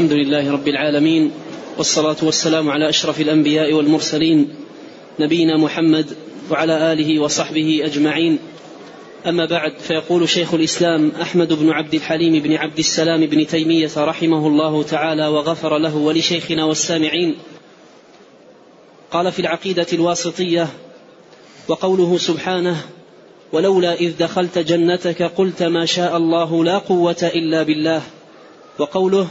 الحمد لله رب العالمين، والصلاة والسلام على أشرف الأنبياء والمرسلين، نبينا محمد وعلى آله وصحبه أجمعين. أما بعد، فيقول شيخ الإسلام أحمد بن عبد الحليم بن عبد السلام بن تيمية رحمه الله تعالى وغفر له ولشيخنا والسامعين، قال في العقيدة الواسطية: وقوله سبحانه: ولولا إذ دخلت جنتك قلت ما شاء الله لا قوة إلا بالله، وقوله: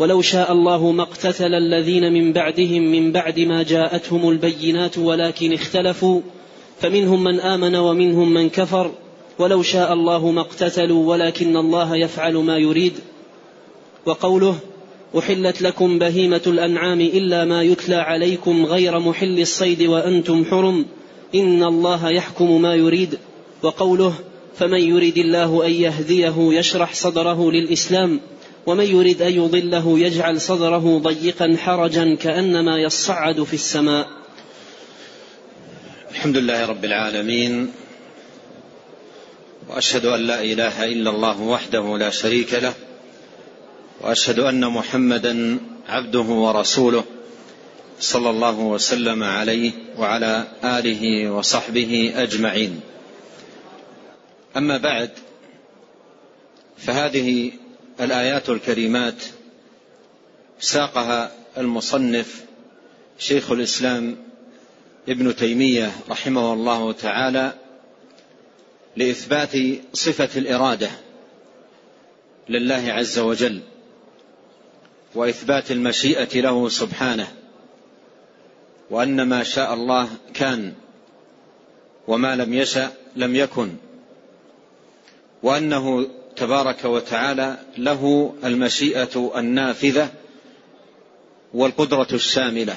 ولو شاء الله ما اقتتل الذين من بعدهم من بعد ما جاءتهم البينات ولكن اختلفوا فمنهم من آمن ومنهم من كفر ولو شاء الله ما اقتتلوا ولكن الله يفعل ما يريد، وقوله: أحلت لكم بهيمة الأنعام إلا ما يتلى عليكم غير محل الصيد وأنتم حرم إن الله يحكم ما يريد، وقوله: فمن يريد الله أن يهديه يشرح صدره للإسلام ومن يريد أن يضله يجعل صدره ضيقا حرجا كأنما يصعد في السماء. الحمد لله رب العالمين، وأشهد أن لا إله إلا الله وحده لا شريك له، وأشهد أن محمدا عبده ورسوله، صلى الله وسلم عليه وعلى آله وصحبه أجمعين. أما بعد، فهذه الآيات الكريمات ساقها المصنف شيخ الإسلام ابن تيمية رحمه الله تعالى لإثبات صفة الإرادة لله عز وجل، وإثبات المشيئة له سبحانه، وأن ما شاء الله كان وما لم يشأ لم يكن، وأنه تبارك وتعالى له المشيئة النافذة والقدرة الشاملة،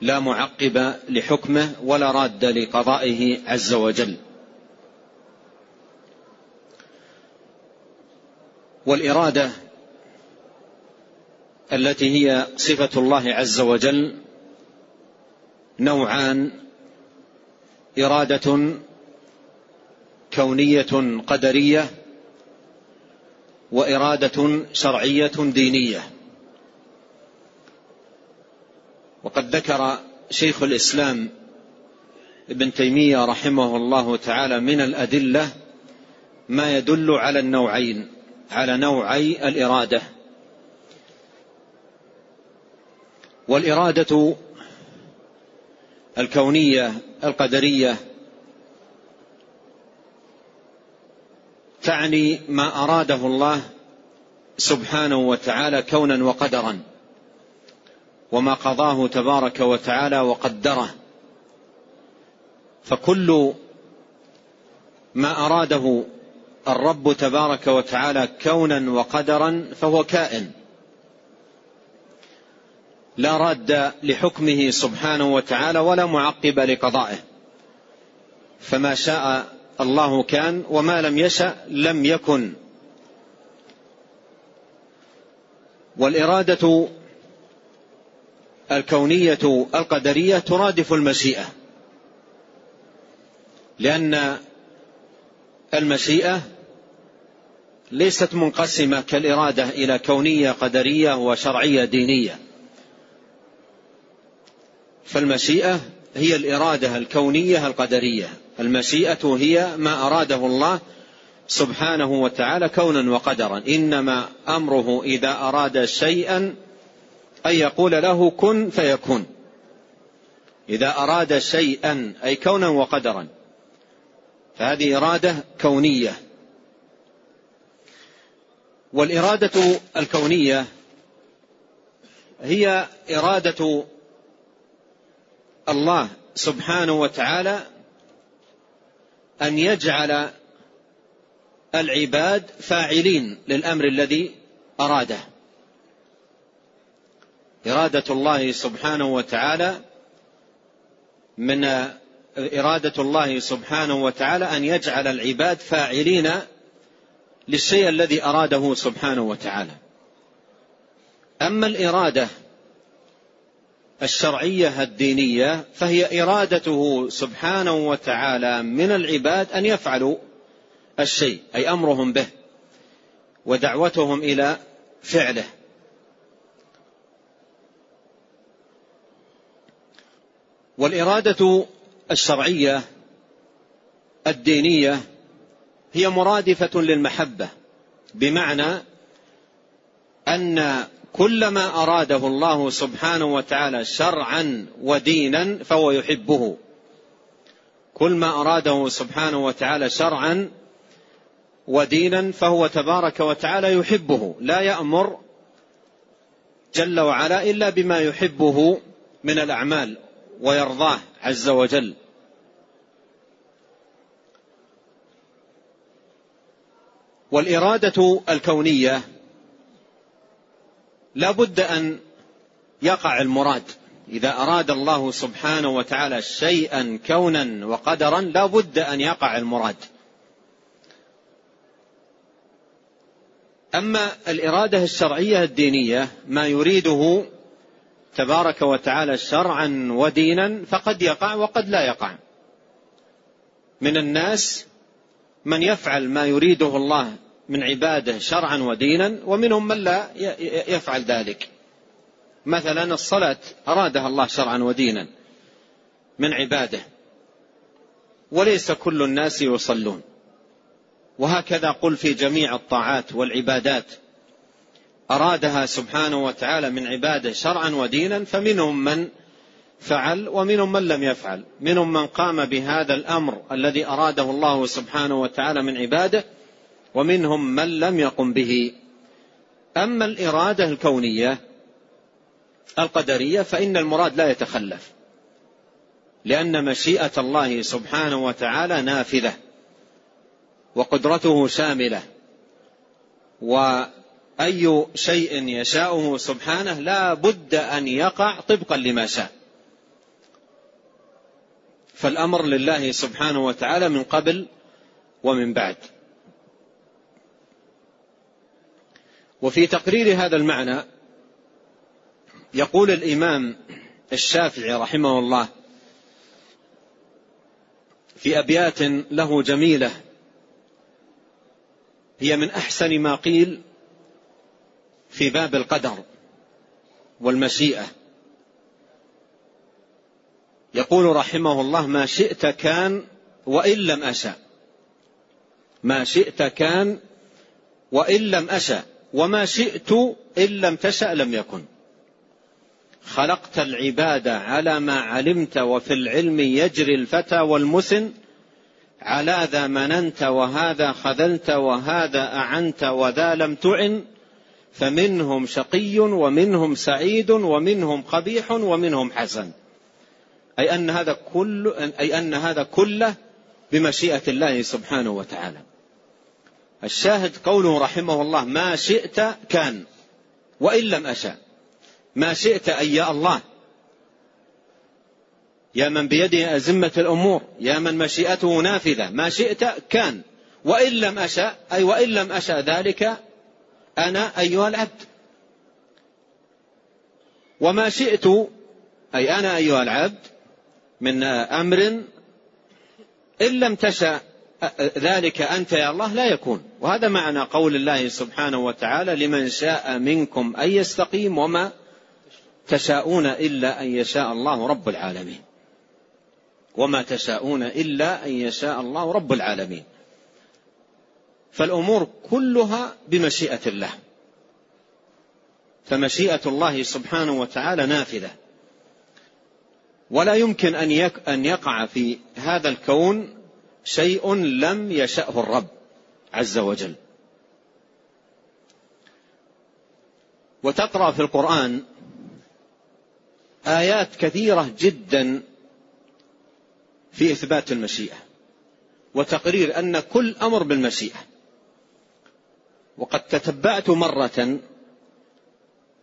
لا معقب لحكمه ولا راد لقضائه عز وجل. والإرادة التي هي صفة الله عز وجل نوعان: إرادة كونية قدرية، وإرادة شرعية دينية. وقد ذكر شيخ الإسلام ابن تيمية رحمه الله تعالى من الأدلة ما يدل على النوعين، على نوعي الإرادة. والإرادة الكونية القدرية تعني ما أراده الله سبحانه وتعالى كونا وقدرا، وما قضاه تبارك وتعالى وقدره، فكل ما أراده الرب تبارك وتعالى كونا وقدرا فهو كائن، لا راد لحكمه سبحانه وتعالى ولا معقب لقضائه، فما شاء الله كان وما لم يشأ لم يكن. والإرادة الكونية القدرية ترادف المشيئة، لأن المشيئة ليست منقسمة كالإرادة إلى كونية قدرية وشرعية دينية، فالمشيئة هي الإرادة الكونية القدرية. المشيئة هي ما أراده الله سبحانه وتعالى كونا وقدرا، إنما أمره إذا أراد شيئا أن يقول له كن فيكون، إذا أراد شيئا أي كونا وقدرا، فهذه إرادة كونية. والإرادة الكونية هي إرادة الله سبحانه وتعالى أن يجعل العباد فاعلين للأمر الذي أراده. إرادة الله سبحانه وتعالى من إرادة الله سبحانه وتعالى أن يجعل العباد فاعلين للشيء الذي أراده سبحانه وتعالى. أما الإرادة الشرعية الدينية فهي إرادته سبحانه وتعالى من العباد أن يفعلوا الشيء، أي أمرهم به، ودعوتهم إلى فعله. والإرادة الشرعية الدينية هي مرادفة للمحبة، بمعنى أن كل ما أراده الله سبحانه وتعالى شرعا ودينا فهو يحبه. كل ما أراده سبحانه وتعالى شرعا ودينا فهو تبارك وتعالى يحبه، لا يأمر جل وعلا إلا بما يحبه من الأعمال ويرضاه عز وجل. والإرادة الكونية لا بد أن يقع المراد، إذا أراد الله سبحانه وتعالى شيئا كونا وقدرا لا بد أن يقع المراد. أما الإرادة الشرعية الدينية ما يريده تبارك وتعالى شرعا ودينا فقد يقع وقد لا يقع. من الناس من يفعل ما يريده الله من عباده شرعا ودينا، ومنهم من لا يفعل ذلك. مثلا الصلاة أرادها الله شرعا ودينا من عباده، وليس كل الناس يصلون. وهكذا قل في جميع الطاعات والعبادات أرادها سبحانه وتعالى من عباده شرعا ودينا، فمنهم من فعل ومنهم من لم يفعل، منهم من قام بهذا الأمر الذي أراده الله سبحانه وتعالى من عباده، ومنهم من لم يقم به. أما الإرادة الكونية القدرية فإن المراد لا يتخلف، لأن مشيئة الله سبحانه وتعالى نافذة وقدرته شاملة، وأي شيء يشاءه سبحانه لا بد أن يقع طبقا لما شاء، فالأمر لله سبحانه وتعالى من قبل ومن بعد. وفي تقرير هذا المعنى يقول الإمام الشافعي رحمه الله في أبيات له جميلة هي من أحسن ما قيل في باب القدر والمشيئة، يقول رحمه الله: ما شئت كان وإن لم أشاء، ما شئت كان وإن لم أشاء، وما شئت إن لم تشأ لم يكن، خلقت العباد على ما علمت، وفي العلم يجري الفتى والمسن، على ذا مننت وهذا خذلت، وهذا أعنت وذا لم تعن، فمنهم شقي ومنهم سعيد، ومنهم قبيح ومنهم حسن. أي أن هذا كله بمشيئة الله سبحانه وتعالى. الشاهد قوله رحمه الله: ما شئت كان وإن لم أشاء. ما شئت أي يا الله، يا من بيده أزمة الأمور، يا من مشيئته نافذة، ما شئت كان وإن لم أشاء، أي وإن لم أشاء ذلك أنا أيها العبد. وما شئت أي أنا أيها العبد من أمر إن لم تشأ ذلك أنت يا الله لا يكون. وهذا معنى قول الله سبحانه وتعالى: لمن شاء منكم أن يستقيم وما تشاءون إلا أن يشاء الله رب العالمين. وما تشاءون إلا أن يشاء الله رب العالمين. فالأمور كلها بمشيئة الله، فمشيئة الله سبحانه وتعالى نافذة، ولا يمكن أن يقع في هذا الكون شيء لم يشأه الرب عز وجل. وتقرأ في القرآن آيات كثيرة جدا في إثبات المشيئة وتقرير أن كل أمر بالمشيئة. وقد تتبعت مرة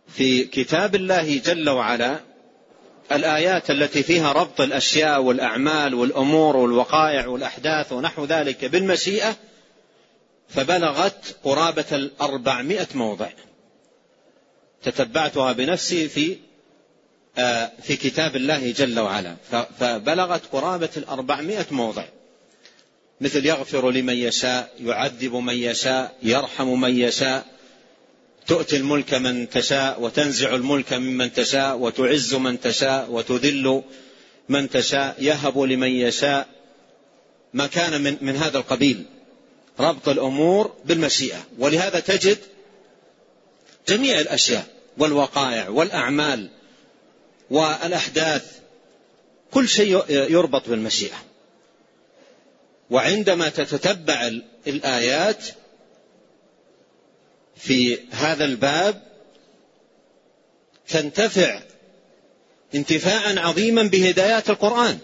في كتاب الله جل وعلا الآيات التي فيها ربط الأشياء والأعمال والأمور والوقائع والأحداث ونحو ذلك بالمشيئة، فبلغت قرابة 400 موضع تتبعتها بنفسي في كتاب الله جل وعلا، فبلغت قرابة 400 موضع. مثل يغفر لمن يشاء، يعذب من يشاء، يرحم من يشاء، تؤتي الملك من تشاء وتنزع الملك ممن تشاء وتعز من تشاء وتذل من تشاء، يهب لمن يشاء، ما كان من هذا القبيل، ربط الأمور بالمشيئة. ولهذا تجد جميع الأشياء والوقائع والأعمال والأحداث كل شيء يربط بالمشيئة. وعندما تتتبع الآيات في هذا الباب تنتفع انتفاعا عظيما بهدايات القرآن،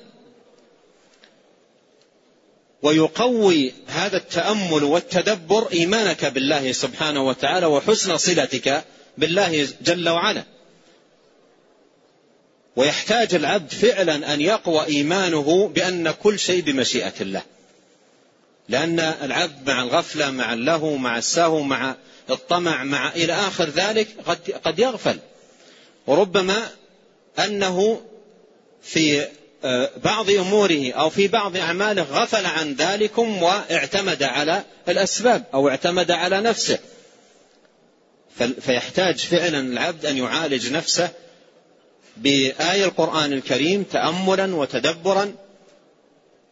ويقوي هذا التأمل والتدبر إيمانك بالله سبحانه وتعالى وحسن صلتك بالله جل وعلا. ويحتاج العبد فعلا أن يقوى إيمانه بأن كل شيء بمشيئة الله، لأن العبد مع الغفلة، مع اللهو، مع السهو، مع الطمع، مع إلى آخر ذلك قد يغفل. وربما أنه في بعض أموره أو في بعض أعماله غفل عن ذلكم واعتمد على الأسباب أو اعتمد على نفسه. فيحتاج فعلا العبد أن يعالج نفسه بآية القرآن الكريم تأملا وتدبرا،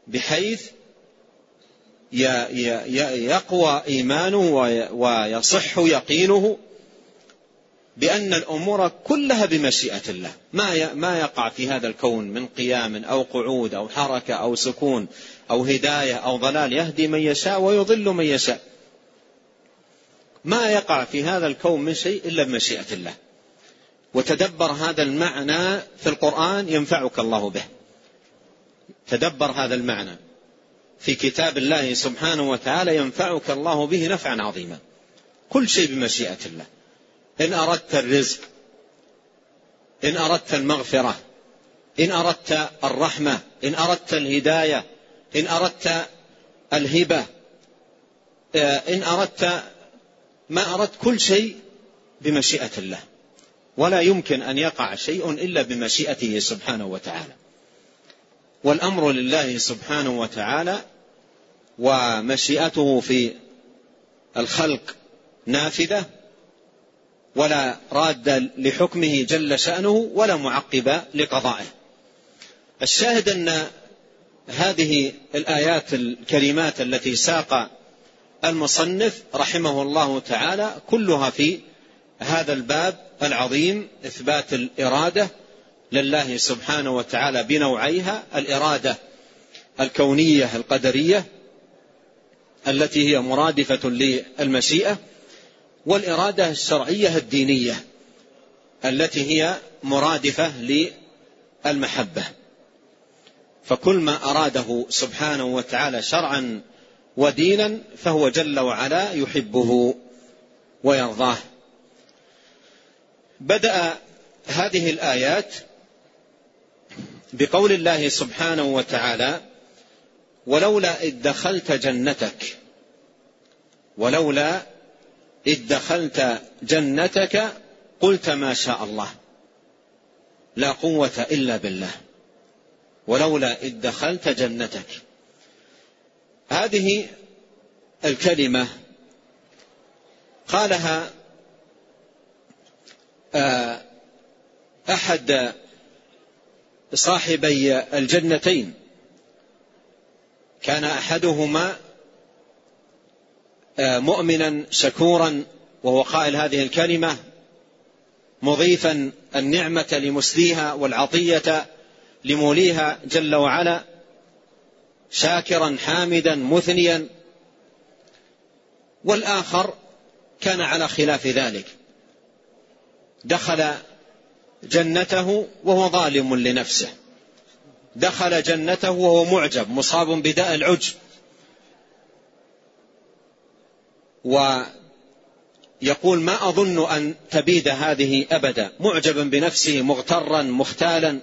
بحيث يقوى إيمانه ويصح يقينه بأن الأمور كلها بمشيئة الله. ما يقع في هذا الكون من قيام أو قعود أو حركة أو سكون أو هداية أو ضلال، يهدي من يشاء ويضل من يشاء. ما يقع في هذا الكون من شيء إلا بمشيئة الله. وتدبر هذا المعنى في القرآن ينفعك الله به. تدبر هذا المعنى في كتاب الله سبحانه وتعالى ينفعك الله به نفعا عظيما. كل شيء بمشيئة الله، إن أردت الرزق، إن أردت المغفرة، إن أردت الرحمة، إن أردت الهداية، إن أردت الهبة، إن أردت ما أردت، كل شيء بمشيئة الله. ولا يمكن أن يقع شيء إلا بمشيئته سبحانه وتعالى، والأمر لله سبحانه وتعالى. ومشيئته في الخلق نافذة ولا راد لحكمه جل شأنه ولا معقب لقضائه. الشاهد أن هذه الآيات الكريمات التي ساق المصنف رحمه الله تعالى كلها في هذا الباب العظيم إثبات الإرادة لله سبحانه وتعالى بنوعيها: الإرادة الكونية القدرية التي هي مرادفة للمشيئة، والإرادة الشرعية الدينية التي هي مرادفة للمحبة. فكل ما أراده سبحانه وتعالى شرعا ودينا فهو جل وعلا يحبه ويرضاه. بدأ هذه الآيات بقول الله سبحانه وتعالى: ولولا إذ دخلت جنتك، ولولا إذ دخلت جنتك قلت ما شاء الله لا قوة إلا بالله. ولولا إذ دخلت جنتك، هذه الكلمة قالها أحد صاحبي الجنتين، كان أحدهما مؤمنا شكورا وهو قائل هذه الكلمة، مضيفا النعمة لمسليها والعطية لموليها جل وعلا، شاكرا حامدا مثنيا. والآخر كان على خلاف ذلك، دخل جنته وهو ظالم لنفسه، دخل جنته وهو معجب مصاب بداء العجب. ويقول: ما أظن أن تبيد هذه أبدا، معجبا بنفسه مغترا مختالا.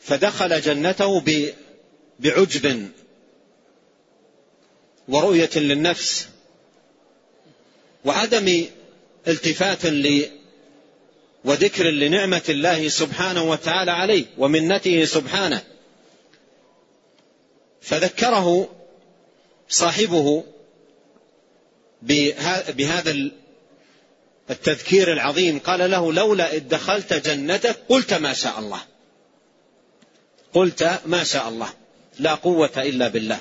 فدخل جنته بعجب ورؤية للنفس وعدم التفات وذكر لنعمة الله سبحانه وتعالى عليه ومنته سبحانه. فذكره صاحبه بهذا التذكير العظيم، قال له: لولا إذ دخلت جنتك قلت ما شاء الله، قلت ما شاء الله لا قوة إلا بالله.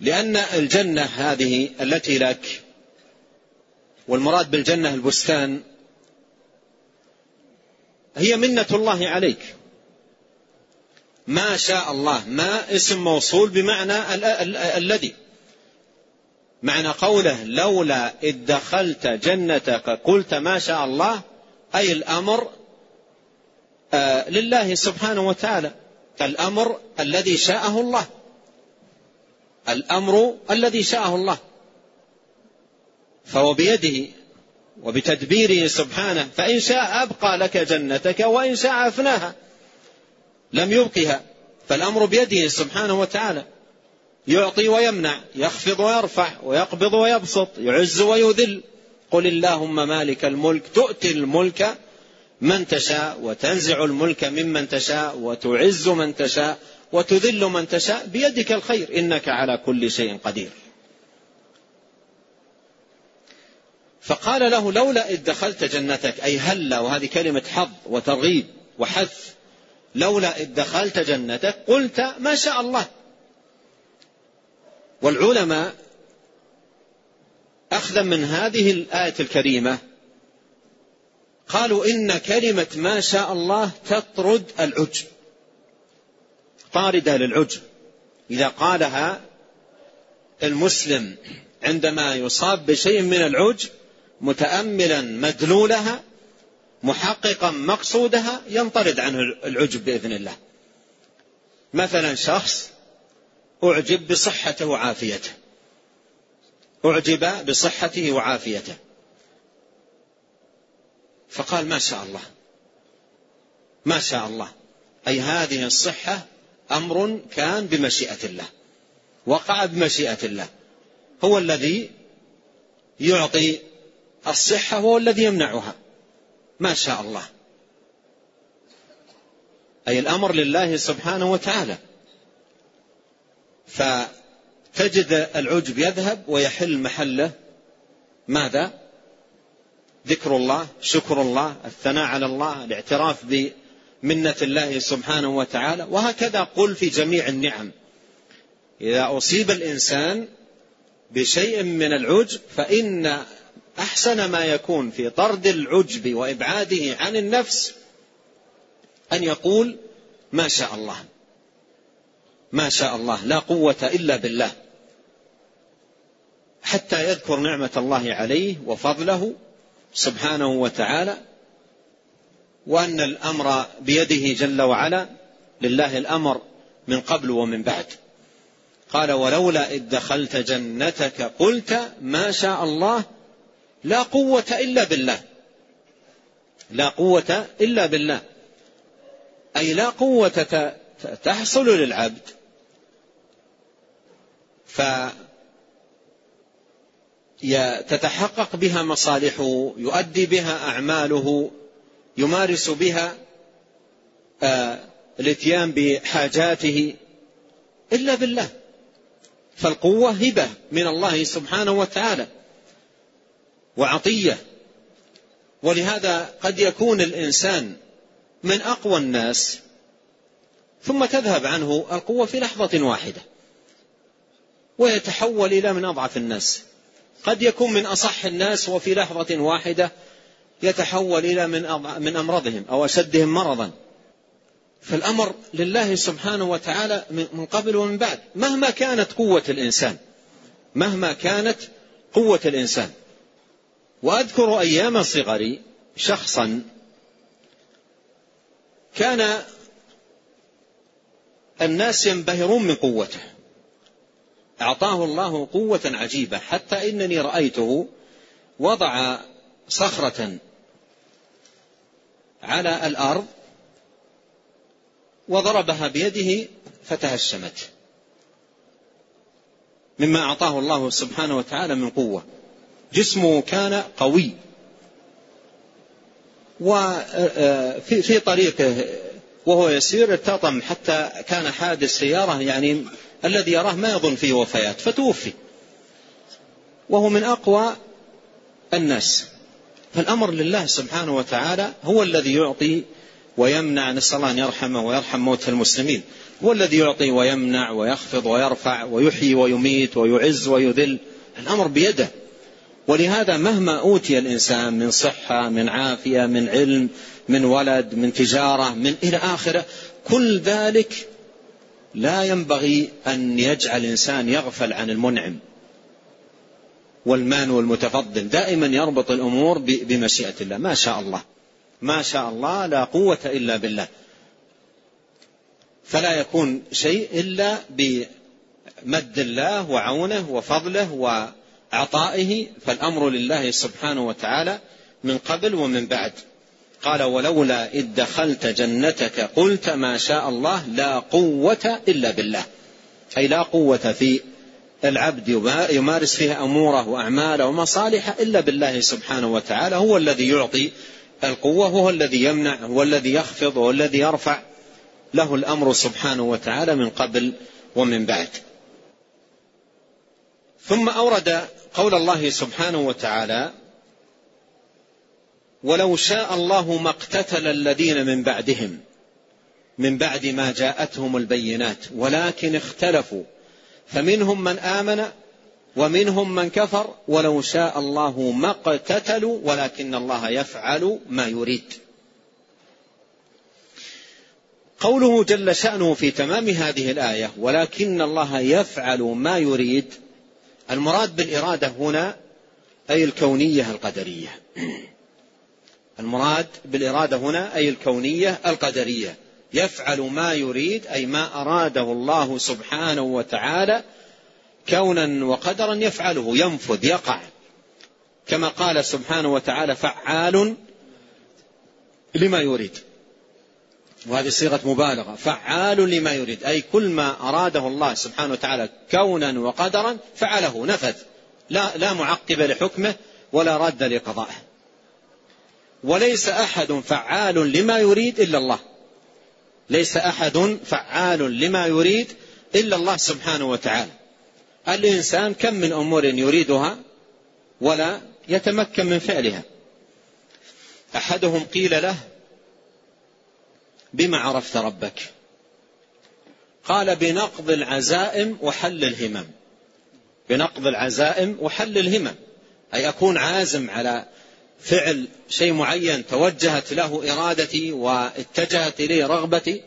لأن الجنة هذه التي لك، والمراد بالجنة البستان، هي منة الله عليك. ما شاء الله، ما اسم موصول بمعنى الذي، معنى قوله لولا إذ دخلت جنتك قلت ما شاء الله، أي الأمر لله سبحانه وتعالى، الأمر الذي شاءه الله، الأمر الذي شاءه الله، فهو بيده وبتدبيره سبحانه، فإن شاء أبقى لك جنتك وإن شاء أفناها لم يبقها، فالأمر بيده سبحانه وتعالى، يعطي ويمنع، يخفض ويرفع، ويقبض ويبسط، يعز ويذل. قل اللهم مالك الملك تؤتي الملك من تشاء وتنزع الملك ممن تشاء وتعز من تشاء وتذل من تشاء بيدك الخير إنك على كل شيء قدير. فقال له: لولا إذ دخلت جنتك، أي هلا، وهذه كلمة حظ وترغيب وحث، لولا إذ دخلت جنتك قلت ما شاء الله. والعلماء أخذا من هذه الآية الكريمة قالوا إن كلمة ما شاء الله تطرد العجب، طاردة للعجب إذا قالها المسلم عندما يصاب بشيء من العجب، متأملا مدلولها، محققا مقصودها، ينطرد عنه العجب بإذن الله. مثلا شخص أعجب بصحته وعافيته، أعجب بصحته وعافيته، فقال ما شاء الله، ما شاء الله، أي هذه الصحة أمر كان بمشيئة الله، وقع بمشيئة الله، هو الذي يعطي الصحة، هو الذي يمنعها، ما شاء الله، أي الأمر لله سبحانه وتعالى. فتجد العجب يذهب ويحل محله ماذا؟ ذكر الله، شكر الله، الثناء على الله، الاعتراف بمنة الله سبحانه وتعالى. وهكذا قل في جميع النعم، إذا أصيب الإنسان بشيء من العجب فإن أحسن ما يكون في طرد العجب وإبعاده عن النفس أن يقول ما شاء الله، ما شاء الله لا قوة إلا بالله، حتى يذكر نعمة الله عليه وفضله سبحانه وتعالى، وأن الأمر بيده جل وعلا، لله الأمر من قبل ومن بعد. قال: ولولا إذ دخلت جنتك قلت ما شاء الله لا قوة إلا بالله، لا قوة إلا بالله، أي لا قوة تحصل للعبد، فتتحقق بها مصالحه، يؤدي بها أعماله، يمارس بها الاتيان بحاجاته، إلا بالله. فالقوة هبة من الله سبحانه وتعالى وعطية، ولهذا قد يكون الإنسان من أقوى الناس ثم تذهب عنه القوة في لحظة واحدة ويتحول إلى من أضعف الناس، قد يكون من أصح الناس وفي لحظة واحدة يتحول إلى من أمرضهم أو أشدهم مرضا. فالأمر لله سبحانه وتعالى من قبل ومن بعد، مهما كانت قوة الإنسان، مهما كانت قوة الإنسان. وأذكر أيام صغري شخصا كان الناس ينبهرون من قوته، أعطاه الله قوة عجيبة، حتى إنني رأيته وضع صخرة على الأرض وضربها بيده فتهشمت، مما أعطاه الله سبحانه وتعالى من قوة. جسمه كان قوي، وفي طريقه وهو يسير ارتطم حتى كان حادث سيارة يعني الذي يراه ما يظن فيه وفيات، فتوفي وهو من أقوى الناس. فالأمر لله سبحانه وتعالى، هو الذي يعطي ويمنع، نسأل الله أن يرحمه ويرحم موتى المسلمين. هو الذي يعطي ويمنع ويخفض ويرفع ويحيي ويميت ويعز ويذل، الأمر بيده. ولهذا مهما أوتي الإنسان من صحة، من عافية، من علم، من ولد، من تجارة، من إلى آخره، كل ذلك لا ينبغي أن يجعل الإنسان يغفل عن المنعم والمانع والمتفضل. دائما يربط الأمور بمشيئة الله، ما شاء الله ما شاء الله، لا قوة إلا بالله. فلا يكون شيء إلا بمد الله وعونه وفضله وعطائه، فالأمر لله سبحانه وتعالى من قبل ومن بعد. قال ولولا إذ دخلت جنتك قلت ما شاء الله لا قوة إلا بالله، أي لا قوة في العبد يمارس فيها أموره وأعماله ومصالحه إلا بالله سبحانه وتعالى. هو الذي يعطي القوة، هو الذي يمنع، هو الذي يخفض، هو الذي يرفع، له الأمر سبحانه وتعالى من قبل ومن بعد. ثم أورد قول الله سبحانه وتعالى ولو شاء الله ما اقتتل الذين من بعدهم من بعد ما جاءتهم البينات ولكن اختلفوا فمنهم من آمن ومنهم من كفر ولو شاء الله ما اقتتلوا ولكن الله يفعل ما يريد. قوله جل شأنه في تمام هذه الآية ولكن الله يفعل ما يريد، المراد بالإرادة هنا أي الكونية القدرية، المراد بالإرادة هنا أي الكونية القدرية. يفعل ما يريد أي ما أراده الله سبحانه وتعالى كونا وقدرا يفعله، ينفذ، يقع، كما قال سبحانه وتعالى فعال لما يريد، وهذه صيغة مبالغة، فعال لما يريد أي كل ما أراده الله سبحانه وتعالى كونا وقدرا فعله، نفذ، لا معقب لحكمه ولا رد لقضائه. وليس أحد فعال لما يريد إلا الله، ليس أحد فعال لما يريد إلا الله سبحانه وتعالى. الإنسان كم من أمور يريدها ولا يتمكن من فعلها. أحدهم قيل له بما عرفت ربك؟ قال بنقض العزائم وحل الهمم، بنقض العزائم وحل الهمم، أي أكون عازم على فعل شيء معين توجهت له إرادتي واتجهت إليه رغبتي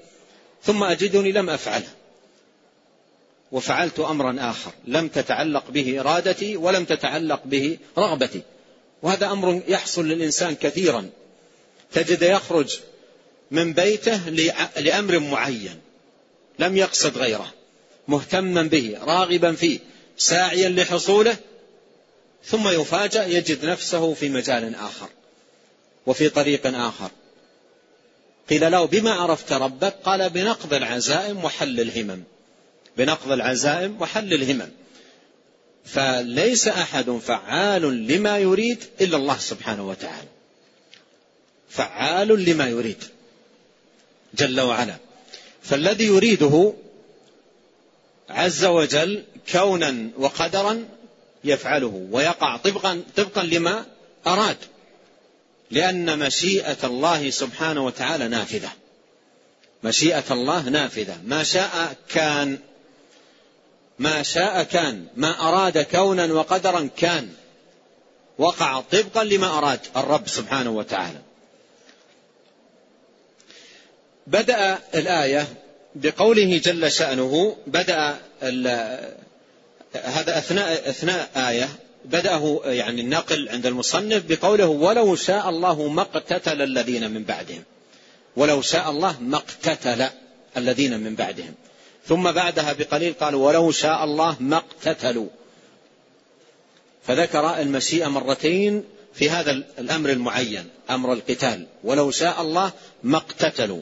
ثم أجدني لم أفعله وفعلت أمرا آخر لم تتعلق به إرادتي ولم تتعلق به رغبتي. وهذا أمر يحصل للإنسان كثيرا، تجد يخرج من بيته لأمر معين لم يقصد غيره، مهتما به، راغبا فيه، ساعيا لحصوله، ثم يفاجأ يجد نفسه في مجال آخر وفي طريق آخر. قيل له بما عرفت ربك؟ قال بنقض العزائم وحل الهمم، بنقض العزائم وحل الهمم. فليس أحد فعال لما يريد إلا الله سبحانه وتعالى، فعال لما يريد جل وعلا. فالذي يريده عز وجل كونا وقدرا يفعله ويقع طبقا لما أراد، لأن مشيئة الله سبحانه وتعالى نافذة، مشيئة الله نافذة، ما شاء كان، ما شاء كان، ما أراد كونا وقدرا كان، وقع طبقا لما أراد الرب سبحانه وتعالى. بدأ الآية بقوله جل شأنه، بدأ هذا أثناء آية بدأه يعني النقل عند المصنف بقوله ولو شاء الله ما اقتتل الذين من بعدهم، ولو شاء الله ما اقتتل الذين من بعدهم، ثم بعدها بقليل قال ولو شاء الله ما اقتتلوا، فذكر المشيئة مرتين في هذا الأمر المعين، أمر القتال، ولو شاء الله ما اقتتلوا.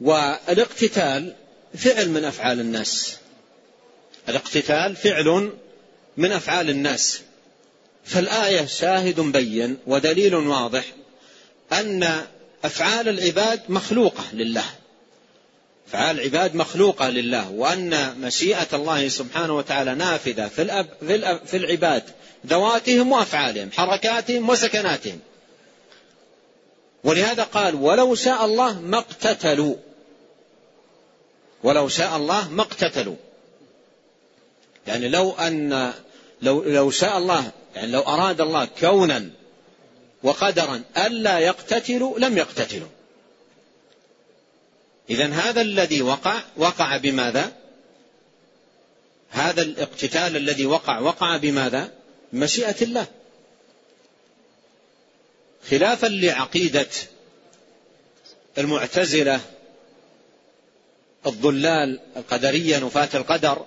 والاقتتال فعل من أفعال الناس، الاقتتال فعل من أفعال الناس، فالآية شاهد بين ودليل واضح أن أفعال العباد مخلوقة لله، أفعال العباد مخلوقة لله، وأن مشيئة الله سبحانه وتعالى نافذة في العباد، ذواتهم وأفعالهم، حركاتهم وسكناتهم. ولهذا قال ولو شاء الله ما اقتتلوا، ولو شاء الله ما اقتتلوا، يعني لو شاء الله، يعني لو أراد الله كونا وقدرا ألا يقتتلوا لم يقتتلوا. إذن هذا الذي وقع بماذا؟ هذا الاقتتال الذي وقع بماذا؟ مشيئة الله، خلافا لعقيدة المعتزلة الضلال القدرية نفاة القدر،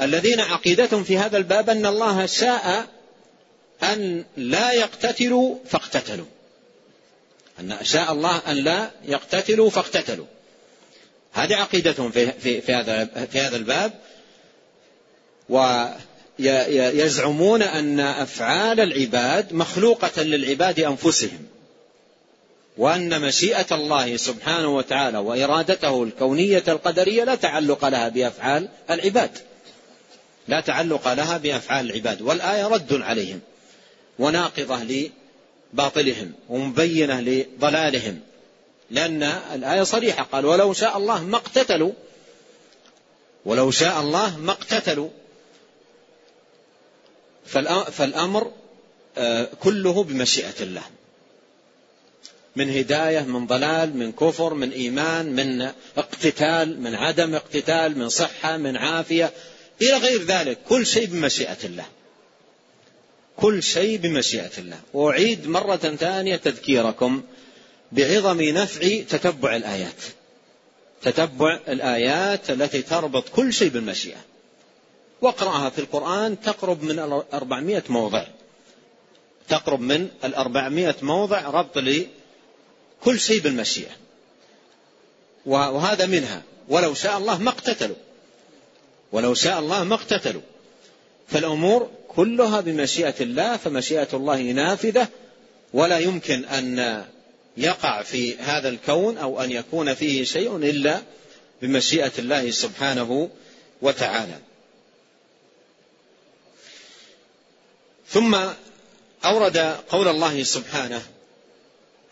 الذين عقيدتهم في هذا الباب أن الله شاء أن لا يقتتلوا فاقتتلوا، أن شاء الله أن لا يقتتلوا فاقتتلوا. هذه عقيدتهم في هذا الباب، ويزعمون أن أفعال العباد مخلوقة للعباد أنفسهم، وأن مشيئة الله سبحانه وتعالى وإرادته الكونية القدرية لا تعلق لها بأفعال العباد، لا تعلق لها بأفعال العباد. والآية رد عليهم وناقضة لباطلهم ومبينة لضلالهم، لأن الآية صريحة، قال ولو شاء الله ما اقتتلوا، ولو شاء الله ما اقتتلوا. فالأمر كله بمشيئة الله، من هداية، من ضلال، من كفر، من إيمان، من اقتتال، من عدم اقتتال، من صحة، من عافية، إلى غير ذلك، كل شيء بمشيئة الله، كل شيء بمشيئة الله. وأعيد مرة ثانية تذكيركم بعظم نفع تتبع الآيات، تتبع الآيات التي تربط كل شيء بالمشيئة، واقرأها في القرآن، تقرب من 400 موضع، تقرب من 400 موضع ربط لكل شيء بالمشيئة، وهذا منها. ولو شاء الله ما اقتتلوا، ولو شاء الله ما اقتتلوا، فالأمور كلها بمشيئة الله، فمشيئة الله نافذة، ولا يمكن أن يقع في هذا الكون أو أن يكون فيه شيء إلا بمشيئة الله سبحانه وتعالى. ثم أورد قول الله سبحانه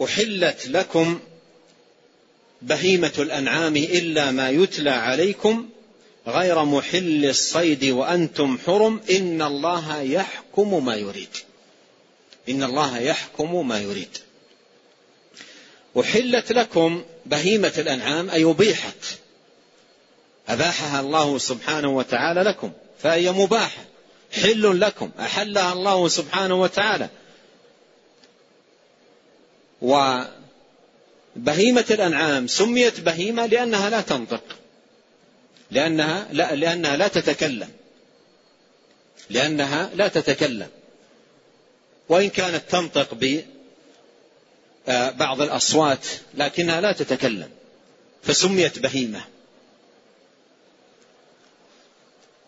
أحلت لكم بهيمة الأنعام إلا ما يتلى عليكم غير محل الصيد وأنتم حرم إن الله يحكم ما يريد، إن الله يحكم ما يريد. أحلت لكم بهيمة الأنعام أي أبيحت، أباحها الله سبحانه وتعالى لكم، فهي مباحة، حل لكم، أحلها الله سبحانه وتعالى. وبهيمة الأنعام سميت بهيمة لأنها لا تنطق، لأنها لا تتكلم، لأنها لا تتكلم، وإن كانت تنطق ببعض الأصوات لكنها لا تتكلم، فسميت بهيمة،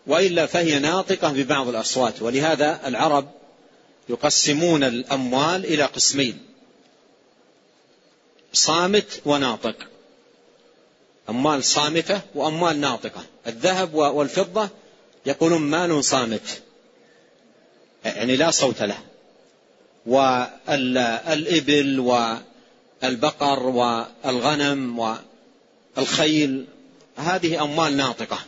وإلا فهي ناطقة ببعض الأصوات. ولهذا العرب يقسمون الأموال إلى قسمين، صامت وناطق، أموال صامتة وأموال ناطقة. الذهب والفضة يقولون مال صامت، يعني لا صوت له، والإبل والبقر والغنم والخيل هذه أموال ناطقة،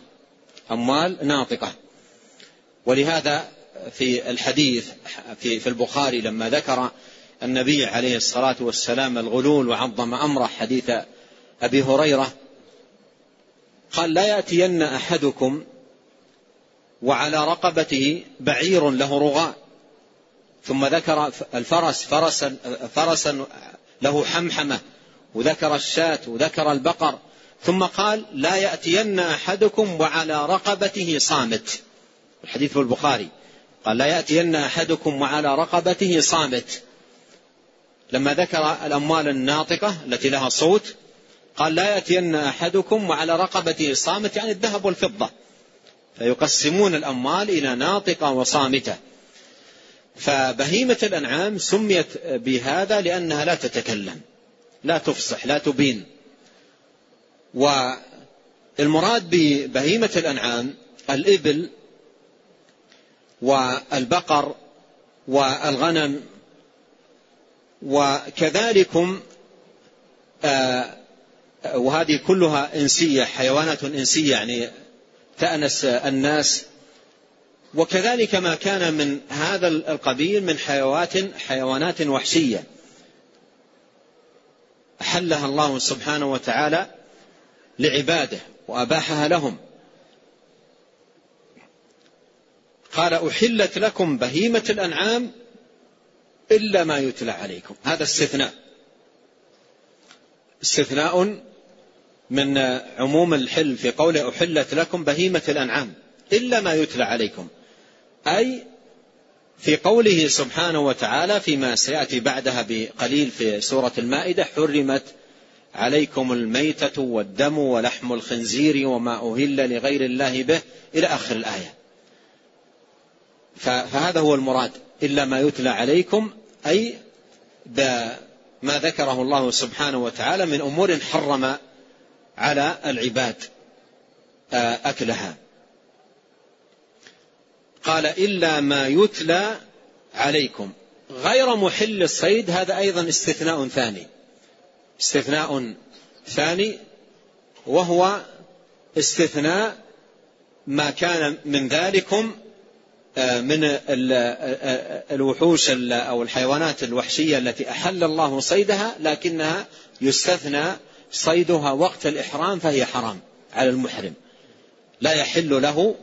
أموال ناطقة. ولهذا في الحديث في البخاري لما ذكر النبي عليه الصلاة والسلام الغلول وعظم أمره، حديث أبي هريرة، قال لا يأتين أحدكم وعلى رقبته بعير له رغاء، ثم ذكر الفرس فرسا له حمحمة، وذكر الشاة وذكر البقر، ثم قال لا يأتين أحدكم وعلى رقبته صامت، الحديث في البخاري، قال لا يأتين أحدكم وعلى رقبته صامت. لما ذكر الأموال الناطقة التي لها صوت قال لا يأتين أحدكم وعلى رقبته صامت، يعني الذهب والفضة، فيقسمون الأموال إلى ناطقة وصامتة. فبهيمة الأنعام سميت بهذا لأنها لا تتكلم، لا تفصح لا تبين. والمراد ببهيمة الأنعام الإبل والبقر والغنم، وكذلكم وهذه كلها إنسية، حيوانات إنسية يعني تأنس الناس. وكذلك ما كان من هذا القبيل من حيوانات وحشية أحلها الله سبحانه وتعالى لعباده وأباحها لهم. قال أحلت لكم بهيمة الأنعام إلا ما يتلى عليكم. هذا استثناء من عموم الحل في قوله أحلت لكم بهيمة الأنعام إلا ما يتلى عليكم، أي في قوله سبحانه وتعالى فيما سيأتي بعدها بقليل في سورة المائدة حرمت عليكم الميتة والدم ولحم الخنزير وما أهل لغير الله به إلى آخر الآية. فهذا هو المراد، إلا ما يتلى عليكم، أي ما ذكره الله سبحانه وتعالى من أمور حرم على العباد أكلها. قال إلا ما يتلى عليكم. غير محل الصيد هذا أيضا استثناء ثاني، وهو استثناء ما كان من ذلكم من الوحوش أو الحيوانات الوحشية التي أحل الله صيدها، لكنها يستثنى صيدها وقت الإحرام، فهي حرام على المحرم، لا يحل له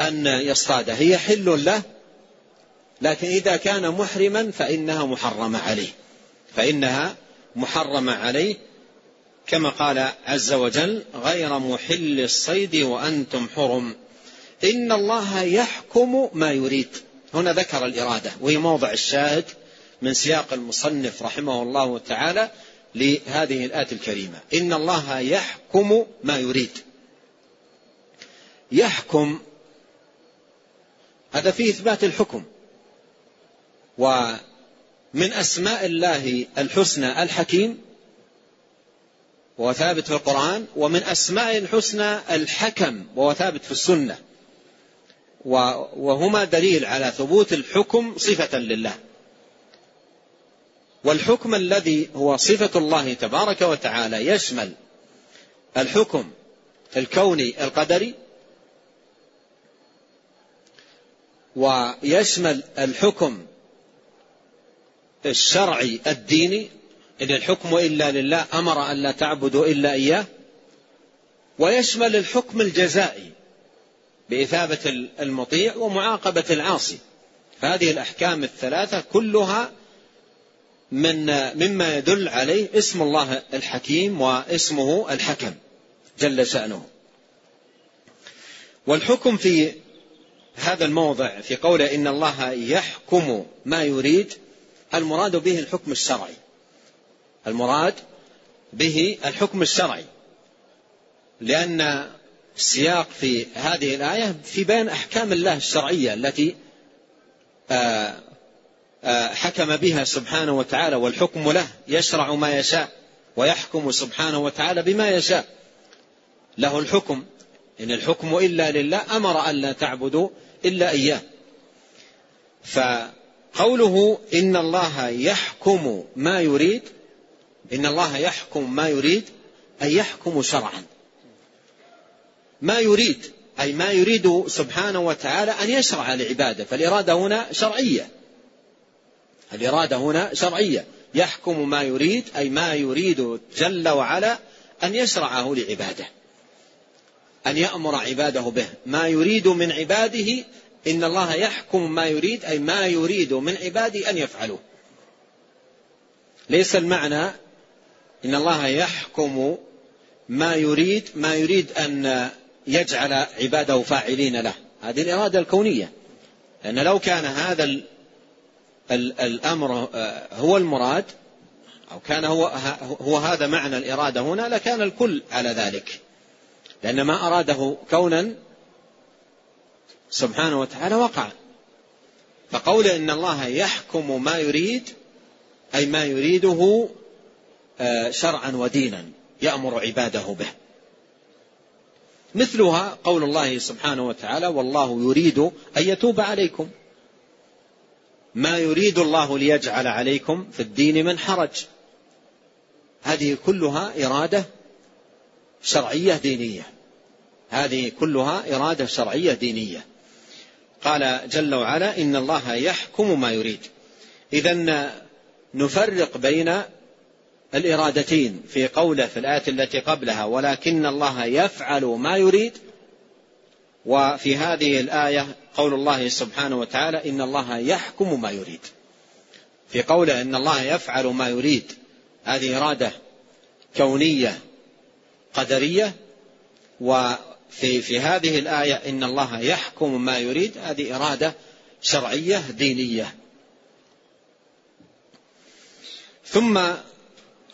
أن يصطادها. هي حل له، لكن إذا كان محرما فإنها محرمة عليه، كما قال عز وجل غير محل الصيد وأنتم حرم إن الله يحكم ما يريد. هنا ذكر الإرادة، وهي موضع الشاهد من سياق المصنف رحمه الله تعالى لهذه الآية الكريمة. إن الله يحكم ما يريد. يحكم هذا فيه إثبات الحكم، ومن أسماء الله الحسنى الحكيم وثابت في القرآن، ومن أسماء الحسنى الحكم وثابت في السنة، وهما دليل على ثبوت الحكم صفة لله. والحكم الذي هو صفة الله تبارك وتعالى يشمل الحكم الكوني القدري، ويشمل الحكم الشرعي الديني، إن الحكم إلا لله أمر أن لا تعبدوا إلا إياه، ويشمل الحكم الجزائي بإثابة المطيع ومعاقبة العاصي. فهذه الأحكام الثلاثة كلها مما يدل عليه اسم الله الحكيم واسمه الحكم جل شأنه. والحكم في هذا الموضع في قوله إن الله يحكم ما يريد، المراد به الحكم الشرعي، لأن السياق في هذه الآية في بيان أحكام الله الشرعية التي حكم بها سبحانه وتعالى، والحكم له، يشرع ما يشاء ويحكم سبحانه وتعالى بما يشاء، له الحكم. إن الحكم إلا لله أمر أن لا تعبدوا إلا إياه. فقوله إن الله يحكم ما يريد، إن الله يحكم ما يريد أي يحكم شرعا ما يريد، أي ما يريد سبحانه وتعالى أن يشرع لعباده. فالإرادة هنا شرعية. يحكم ما يريد أي ما يريد جل وعلا أن يشرعه لعباده، أن يأمر عباده به. ما يريد من عباده، إن الله يحكم ما يريد أي ما يريد من عباده أن يفعلوه. ليس المعنى إن الله يحكم ما يريد أن يجعل عباده فاعلين له، هذه الإرادة الكونية، لأن لو كان هذا الأمر هو المراد، أو كان هو هذا معنى الإرادة هنا، لكان الكل على ذلك، لأن ما أراده كونا سبحانه وتعالى وقع. فقول إن الله يحكم ما يريد أي ما يريده شرعا ودينا يأمر عباده به. مثلها قول الله سبحانه وتعالى: والله يريد أن يتوب عليكم ما يريد الله ليجعل عليكم في الدين من حرج. هذه كلها إرادة شرعية دينية، هذه كلها إرادة شرعية دينية. قال جل وعلا: إن الله يحكم ما يريد. إذن نفرق بين الإرادتين في قوله في الآية التي قبلها: ولكن الله يفعل ما يريد، وفي هذه الآية قول الله سبحانه وتعالى: إن الله يحكم ما يريد. في قوله إن الله يفعل ما يريد، هذه إرادة كونية قدرية، وفي هذه الآية إن الله يحكم ما يريد، هذه إرادة شرعية دينية. ثم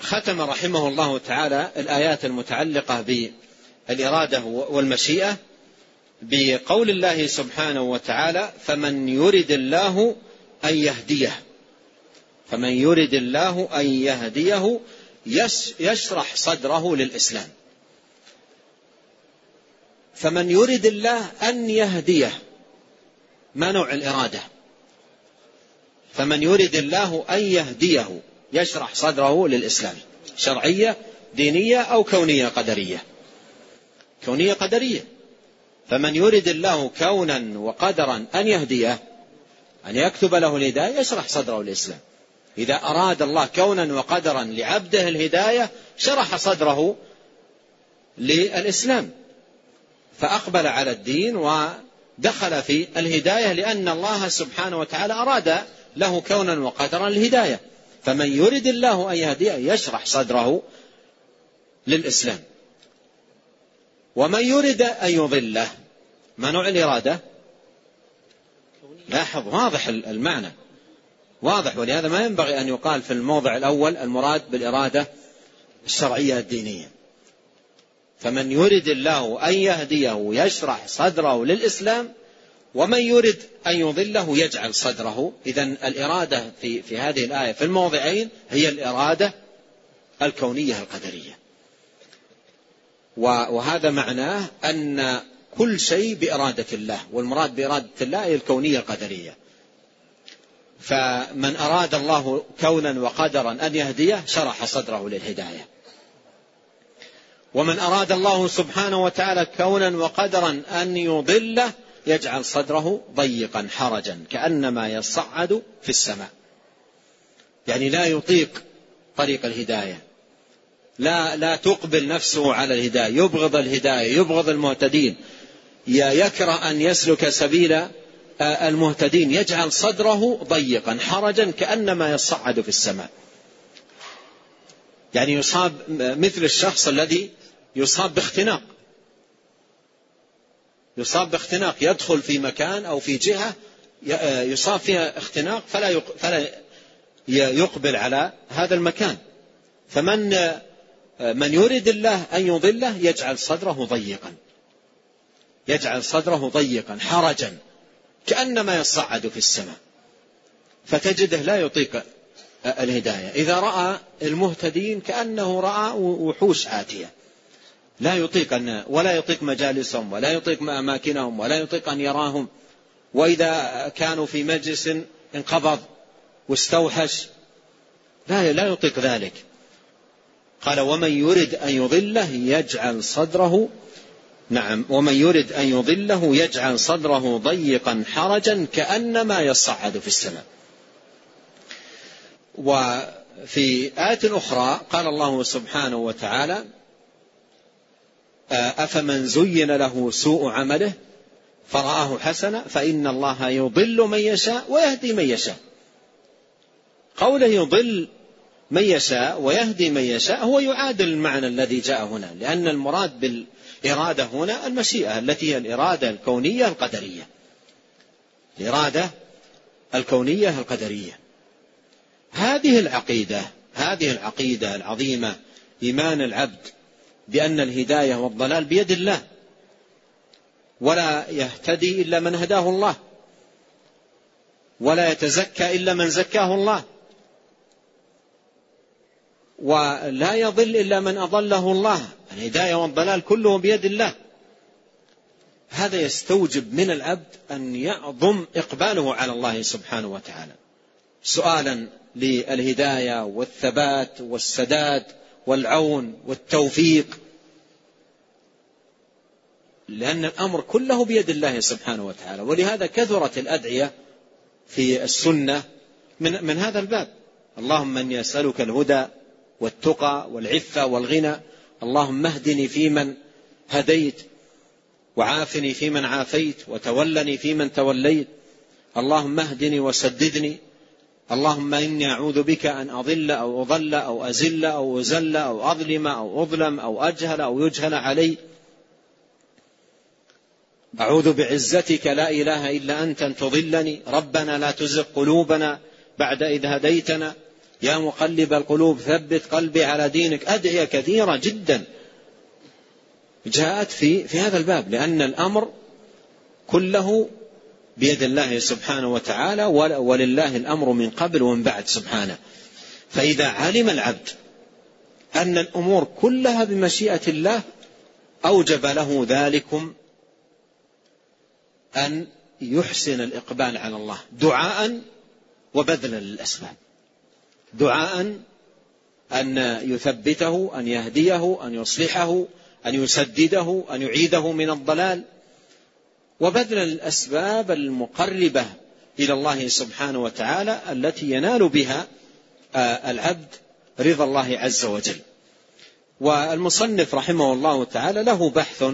ختم رحمه الله تعالى الآيات المتعلقة بالإرادة والمشيئة بقول الله سبحانه وتعالى: فمن يرد الله أن يهديه، فمن يرد الله أن يهديه يشرح صدره للإسلام. فمن يرد الله أن يهديه، ما نوع الإرادة؟ فمن يرد الله أن يهديه يشرح صدره للإسلام، شرعية دينية أو كونية قدرية؟ كونية قدرية. فمن يرد الله كونا وقدرا أن يهديه، أن يكتب له الهداية، يشرح صدره للإسلام. إذا أراد الله كونا وقدرا لعبده الهداية شرح صدره للإسلام، فأقبل على الدين ودخل في الهداية، لأن الله سبحانه وتعالى أراد له كونا وقدرا الهداية. فمن يرد الله أن يهديه يشرح صدره للإسلام. ومن يرد أن يضله، ما نوع الإرادة؟ لاحظ، واضح المعنى، واضح، ولهذا ما ينبغي أن يقال في الموضع الأول المراد بالإرادة الشرعية الدينية. فمن يرد الله أن يهديه يشرح صدره للإسلام، ومن يرد أن يضله يجعل صدره. إذن الإرادة في هذه الآية في الموضعين هي الإرادة الكونية القدرية، وهذا معناه أن كل شيء بإرادة الله، والمراد بإرادة الله هي الكونية القدرية. فمن أراد الله كونا وقدرا أن يهديه شرح صدره للهداية، ومن أراد الله سبحانه وتعالى كونا وقدرا أن يضله يجعل صدره ضيقا حرجا كأنما يصعد في السماء، يعني لا يطيق طريق الهداية، لا تقبل نفسه على الهداية، يبغض الهداية، يبغض المهتدين، يكره أن يسلك سبيل المهتدين، يجعل صدره ضيقا حرجا كأنما يصعد في السماء. يعني يصاب مثل الشخص الذي يصاب باختناق، يصاب باختناق، يدخل في مكان أو في جهة يصاب فيها اختناق فلا يقبل على هذا المكان. فمن يريد الله أن يضله يجعل صدره ضيقا، يجعل صدره ضيقا حرجا كأنما يصعد في السماء، فتجده لا يطيق الهداية. إذا رأى المهتدين كأنه رأى وحوش آتية، لا يطيق ولا يطيق مجالسهم، ولا يطيق أماكنهم، ولا يطيق أن يراهم. وإذا كانوا في مجلس انقبض واستوحش، لا يطيق ذلك. قال: ومن يرد أن يضله يجعل صدره، نعم، ومن يرد أن يضله يجعل صدره ضيقا حرجا كأنما يصعد في السماء. وفي آية أخرى قال الله سبحانه وتعالى: أفمن زين له سوء عمله فرآه حسنا فإن الله يضل من يشاء ويهدي من يشاء. قوله يضل من يشاء ويهدي من يشاء هو يعادل المعنى الذي جاء هنا، لأن المراد بالإرادة هنا المشيئة التي هي الإرادة الكونية القدرية، الإرادة الكونية القدرية. هذه العقيدة العظيمة، إيمان العبد بأن الهداية والضلال بيد الله، ولا يهتدي إلا من هداه الله، ولا يتزكى إلا من زكاه الله، ولا يضل إلا من أضله الله. الهداية والضلال كلهم بيد الله. هذا يستوجب من العبد أن يعظم إقباله على الله سبحانه وتعالى سؤالا للهداية والثبات والسداد والعون والتوفيق، لأن الأمر كله بيد الله سبحانه وتعالى. ولهذا كثرت الأدعية في السنة من هذا الباب. اللهم من يسألك الهدى والتقى والعفة والغنى، اللهم اهدني في من هديت، وعافني في من عافيت، وتولني في من توليت، اللهم اهدني وسددني، اللهم إني أعوذ بك أن أضل أو أضل أو أزل أو أزل أو أظلم أو أظلم أو أجهل أو يجهل علي، أعوذ بعزتك لا إله إلا أنت أن تضلني، ربنا لا تزغ قلوبنا بعد إذ هديتنا، يا مقلب القلوب ثبت قلبي على دينك. أدعية كثيرة جدا جاءت في هذا الباب، لأن الأمر كله بيد الله سبحانه وتعالى، ولله الأمر من قبل ومن بعد سبحانه. فإذا علم العبد أن الأمور كلها بمشيئة الله أوجب له ذلكم أن يحسن الإقبال على الله دعاء وبذلا للأسباب. دعاء أن يثبته، أن يهديه، أن يصلحه، أن يسدده، أن يعيده من الضلال، وبذلا للأسباب المقربة إلى الله سبحانه وتعالى التي ينال بها العبد رضا الله عز وجل. والمصنف رحمه الله تعالى له بحث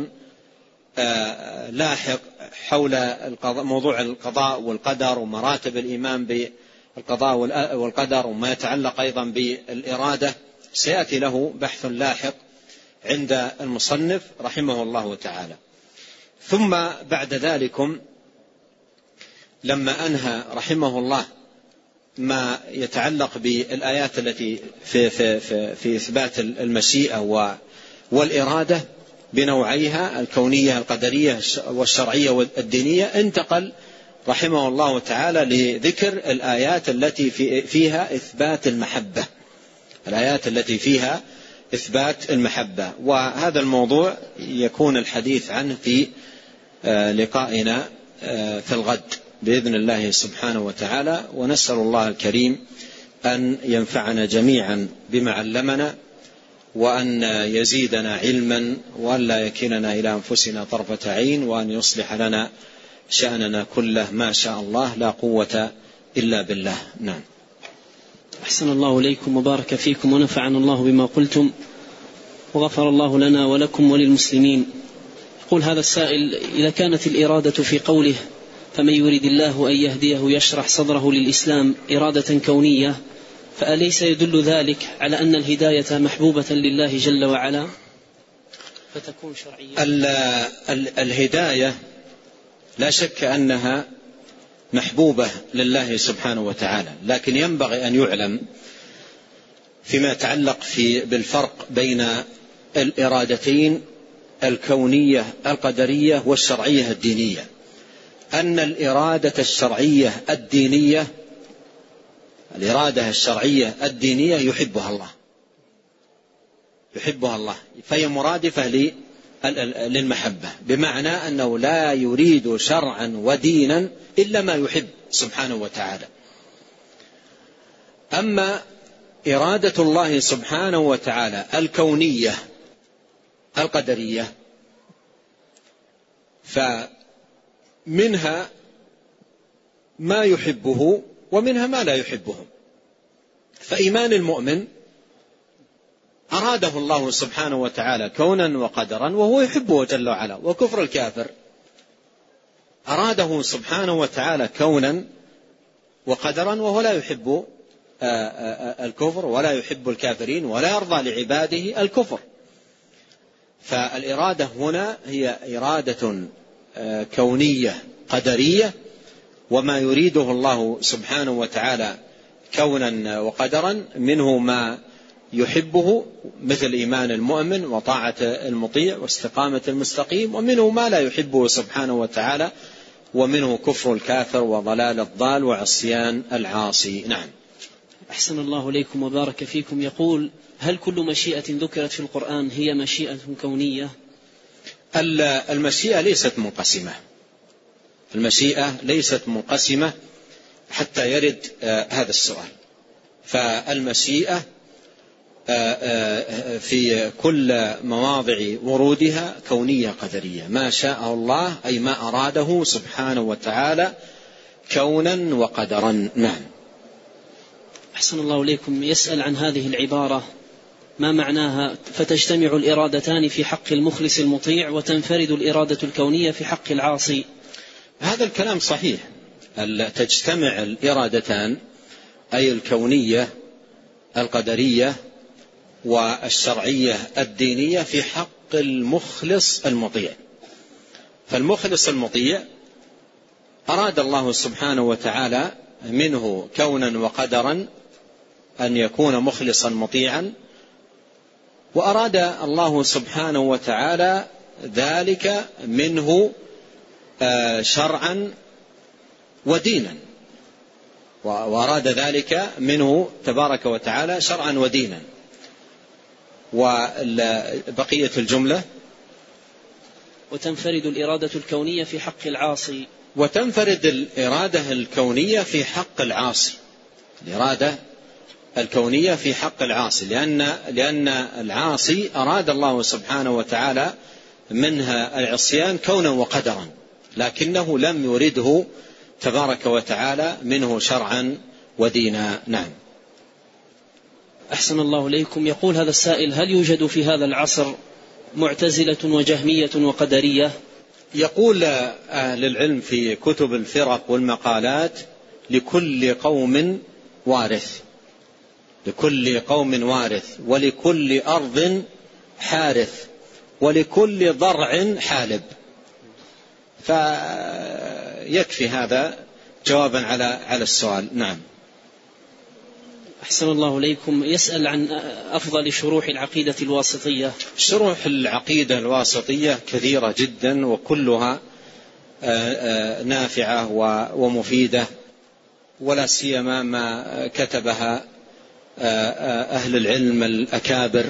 لاحق حول موضوع القضاء والقدر ومراتب الإيمان بالقضاء والقدر وما يتعلق أيضا بالإرادة، سيأتي له بحث لاحق عند المصنف رحمه الله تعالى. ثم بعد ذلكم لما أنهى رحمه الله ما يتعلق بالآيات التي في إثبات المشيئة والإرادة بنوعيها الكونية القدرية والشرعية والدينية، انتقل رحمه الله تعالى لذكر الآيات التي فيها إثبات المحبة. الآيات التي فيها إثبات المحبة، وهذا الموضوع يكون الحديث عنه في لقائنا في الغد بإذن الله سبحانه وتعالى. ونسأل الله الكريم أن ينفعنا جميعا بما علمنا، وأن يزيدنا علما، وأن لا يكلنا إلى أنفسنا طرفة عين، وأن يصلح لنا شأننا كله ما شاء الله، لا قوة إلا بالله. نعم. أحسن الله إليكم وبارك فيكم ونفعنا الله بما قلتم وغفر الله لنا ولكم وللمسلمين. يقول هذا السائل: إذا كانت الإرادة في قوله فمن يريد الله أن يهديه يشرح صدره للإسلام إرادة كونية، فأليس يدل ذلك على أن الهداية محبوبة لله جل وعلا فتكون شرعية؟ الهداية لا شك أنها محبوبة لله سبحانه وتعالى، لكن ينبغي أن يعلم فيما يتعلق بالفرق بين الإرادتين الكونية القدرية والشرعية الدينية، أن الإرادة الشرعية الدينية يحبها الله فهي مرادفة للمحبة، بمعنى أنه لا يريد شرعا ودينا إلا ما يحب سبحانه وتعالى. أما إرادة الله سبحانه وتعالى الكونية القدرية فمنها ما يحبه ومنها ما لا يحبه. فإيمان المؤمن أراده الله سبحانه وتعالى كونا وقدرا وهو يحبه جل وعلا، وكفر الكافر أراده سبحانه وتعالى كونا وقدرا وهو لا يحب الكفر ولا يحب الكافرين ولا يرضى لعباده الكفر. فالإرادة هنا هي إرادة كونية قدرية، وما يريده الله سبحانه وتعالى كونا وقدرا منه ما يحبه مثل إيمان المؤمن وطاعة المطيع واستقامة المستقيم، ومنه ما لا يحبه سبحانه وتعالى ومنه كفر الكافر وضلال الضال وعصيان العاصي. نعم. أحسن الله إليكم وبارك فيكم. يقول: هل كل مشيئة ذكرت في القرآن هي مشيئة كونية؟ المشيئة ليست منقسمة، المشيئة ليست منقسمة حتى يرد هذا السؤال. فالمشيئة في كل مواضع ورودها كونية قدرية، ما شاء الله أي ما أراده سبحانه وتعالى كونا وقدرا. نعم. أحسن الله إليكم. يسأل عن هذه العبارة: ما معناها؟ فتجتمع الإرادتان في حق المخلص المطيع وتنفرد الإرادة الكونية في حق العاصي. هذا الكلام صحيح. تجتمع الإرادتان أي الكونية القدرية والشرعية الدينية في حق المخلص المطيع. فالمخلص المطيع أراد الله سبحانه وتعالى منه كونا وقدرا أن يكون مخلصا مطيعا، وأراد الله سبحانه وتعالى ذلك منه شرعا ودينا، وأراد ذلك منه تبارك وتعالى شرعا ودينا. وبقية الجملة: وتنفرد الإرادة الكونية في حق العاصي. وتنفرد الإرادة الكونية في حق العاصي، الإرادة الكونية في حق العاصي، لأن العاصي أراد الله سبحانه وتعالى منها العصيان كونا وقدرا، لكنه لم يرده تبارك وتعالى منه شرعا ودينا. نعم. أحسن الله إليكم. يقول هذا السائل: هل يوجد في هذا العصر معتزلة وجهمية وقدرية؟ يقول أهل العلم في كتب الفرق والمقالات: لكل قوم وارث، لكل قوم وارث، ولكل أرض حارث، ولكل ضرع حالب. فيكفي هذا جوابا على السؤال. نعم. أحسن الله إليكم. يسأل عن أفضل شروح العقيدة الواسطية. شروح العقيدة الواسطية كثيرة جدا، وكلها نافعة ومفيدة، ولا سيما ما كتبها أهل العلم الأكابر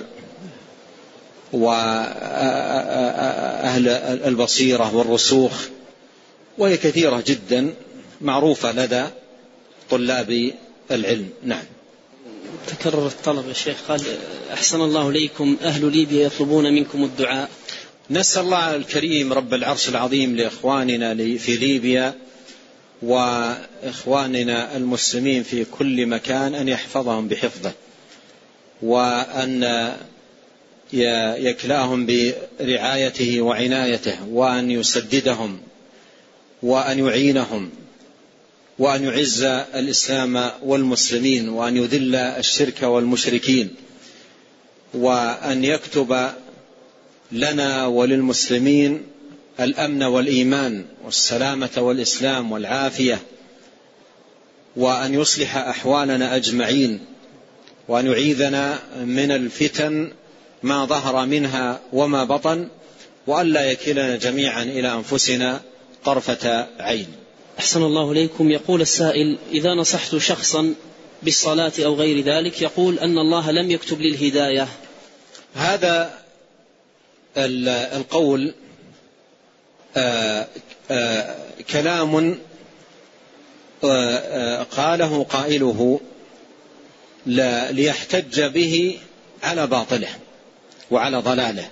وأهل البصيرة والرسوخ، وهي كثيرة جدا معروفة لدى طلاب العلم. نعم. تكرر الطلب يا شيخ. قال: أحسن الله إليكم، أهل ليبيا يطلبون منكم الدعاء. نسأل الله الكريم رب العرش العظيم لإخواننا في ليبيا وإخواننا المسلمين في كل مكان أن يحفظهم بحفظه، وأن يكلاهم برعايته وعنايته، وأن يسددهم، وأن يعينهم، وأن يعز الإسلام والمسلمين، وأن يذل الشرك والمشركين، وأن يكتب لنا وللمسلمين الأمن والإيمان والسلامة والإسلام والعافية، وأن يصلح أحوالنا أجمعين، وأن يعيذنا من الفتن ما ظهر منها وما بطن، وأن لا يكلنا جميعا إلى أنفسنا طرفة عين. أحسن الله إليكم. يقول السائل: إذا نصحت شخصا بالصلاة أو غير ذلك يقول أن الله لم يكتب لي الهداية، هذا القول كلام قاله قائله ليحتج به على باطله وعلى ضلاله.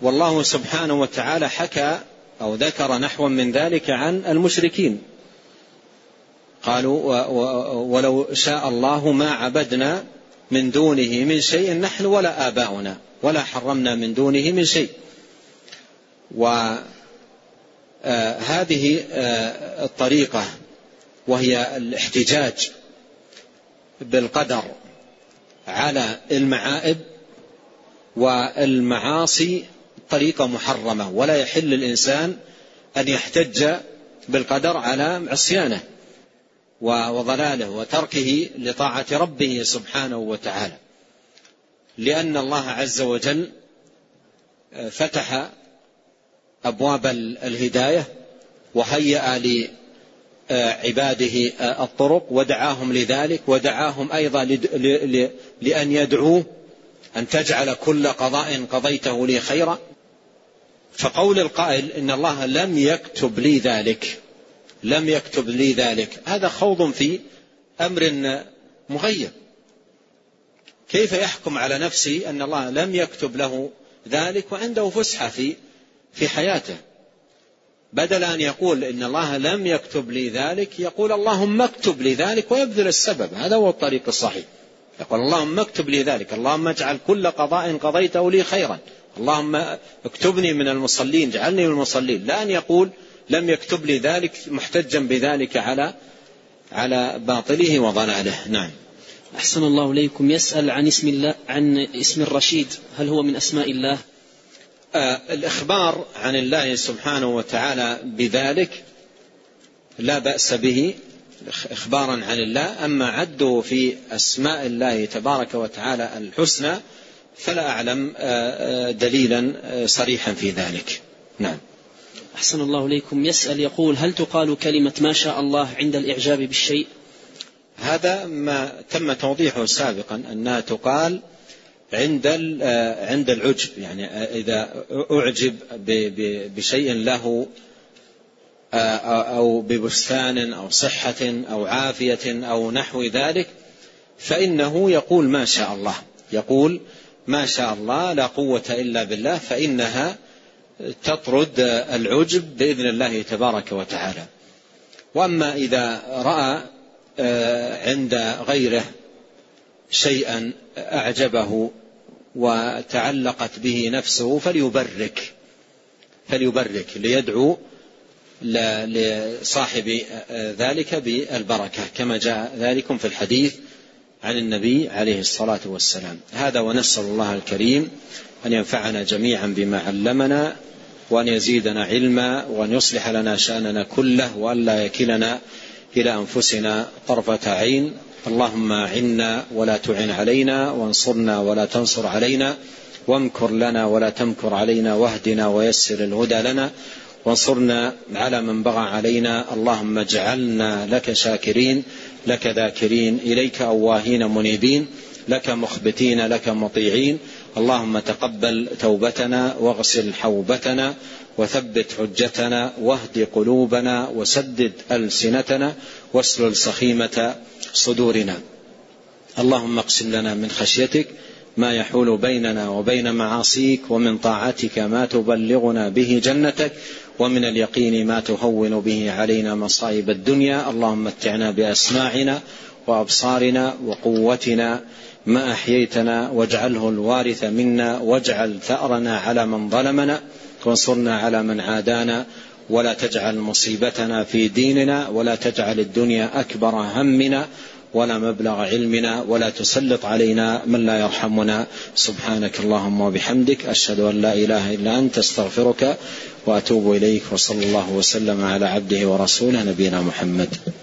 والله سبحانه وتعالى حكى أو ذكر نحوا من ذلك عن المشركين، قالوا: ولو شاء الله ما عبدنا من دونه من شيء، نحن ولا آباؤنا، ولا حرمنا من دونه من شيء. وهذه الطريقة، وهي الاحتجاج بالقدر على المعائب والمعاصي، طريقة محرمة، ولا يحل الإنسان أن يحتج بالقدر على عصيانه وضلاله وتركه لطاعة ربه سبحانه وتعالى، لأن الله عز وجل فتح أبواب الهداية وهيأ عباده الطرق ودعاهم لذلك، ودعاهم أيضا لأن يدعوه أن تجعل كل قضاء قضيته لي خيرا. فقول القائل إن الله لم يكتب لي ذلك، لم يكتب لي ذلك، هذا خوض في أمر مغيب. كيف يحكم على نفسه أن الله لم يكتب له ذلك وعنده فسحة في حياته؟ بدل أن يقول إن الله لم يكتب لي ذلك يقول اللهم اكتب لي ذلك ويبذل السبب. هذا هو الطريق الصحيح، يقول اللهم اكتب لي ذلك، اللهم اجعل كل قضاء قضيته لي خيرا، اللهم اكتبني من المصلين، اجعلني من المصلين، لا أن يقول لم يكتب لي ذلك محتجا بذلك على باطله وضلاله. نعم. أحسن الله إليكم. يسأل عن اسم الله، عن اسم الرشيد، هل هو من أسماء الله؟ الإخبار عن الله سبحانه وتعالى بذلك لا بأس به إخبارا عن الله، أما عده في أسماء الله تبارك وتعالى الحسنى فلا أعلم دليلا صريحا في ذلك. نعم. أحسن الله إليكم. يسأل يقول هل تقال كلمة ما شاء الله عند الإعجاب بالشيء؟ هذا ما تم توضيحه سابقا أنها تقال عند العجب، يعني إذا أعجب بشيء له أو ببستان أو صحة أو عافية أو نحو ذلك فإنه يقول ما شاء الله، يقول ما شاء الله لا قوة إلا بالله، فإنها تطرد العجب بإذن الله تبارك وتعالى. وأما إذا رأى عند غيره شيئا أعجبه وتعلقت به نفسه فليبرك ليدعو لصاحب ذلك بالبركة كما جاء ذلك في الحديث عن النبي عليه الصلاة والسلام. هذا، ونسأل الله الكريم أن ينفعنا جميعا بما علمنا وأن يزيدنا علما وأن يصلح لنا شأننا كله وأن لا يكلنا إلى أنفسنا طرفة عين. اللهم أعنا ولا تعن علينا، وانصرنا ولا تنصر علينا، وامكر لنا ولا تمكر علينا، واهدنا ويسر الهدى لنا، وانصرنا على من بغى علينا. اللهم اجعلنا لك شاكرين، لك ذاكرين، إليك أواهين منيبين، لك مخبتين، لك مطيعين. اللهم تقبل توبتنا، واغسل حوبتنا، وثبت حجتنا، واهد قلوبنا، وسدد ألسنتنا، واسلل سخيمة صدورنا. اللهم اقسم لنا من خشيتك ما يحول بيننا وبين معاصيك، ومن طاعتك ما تبلغنا به جنتك، ومن اليقين ما تهون به علينا مصائب الدنيا. اللهم متعنا بأسماعنا وأبصارنا وقوتنا ما أحييتنا، واجعله الوارث منا، واجعل ثأرنا على من ظلمنا، وانصرنا على من عادانا، ولا تجعل مصيبتنا في ديننا، ولا تجعل الدنيا أكبر همنا ولا مبلغ علمنا، ولا تسلط علينا من لا يرحمنا. سبحانك اللهم وبحمدك، أشهد أن لا إله إلا أنت، أستغفرك وأتوب إليك. وصلى الله وسلم على عبده ورسوله نبينا محمد.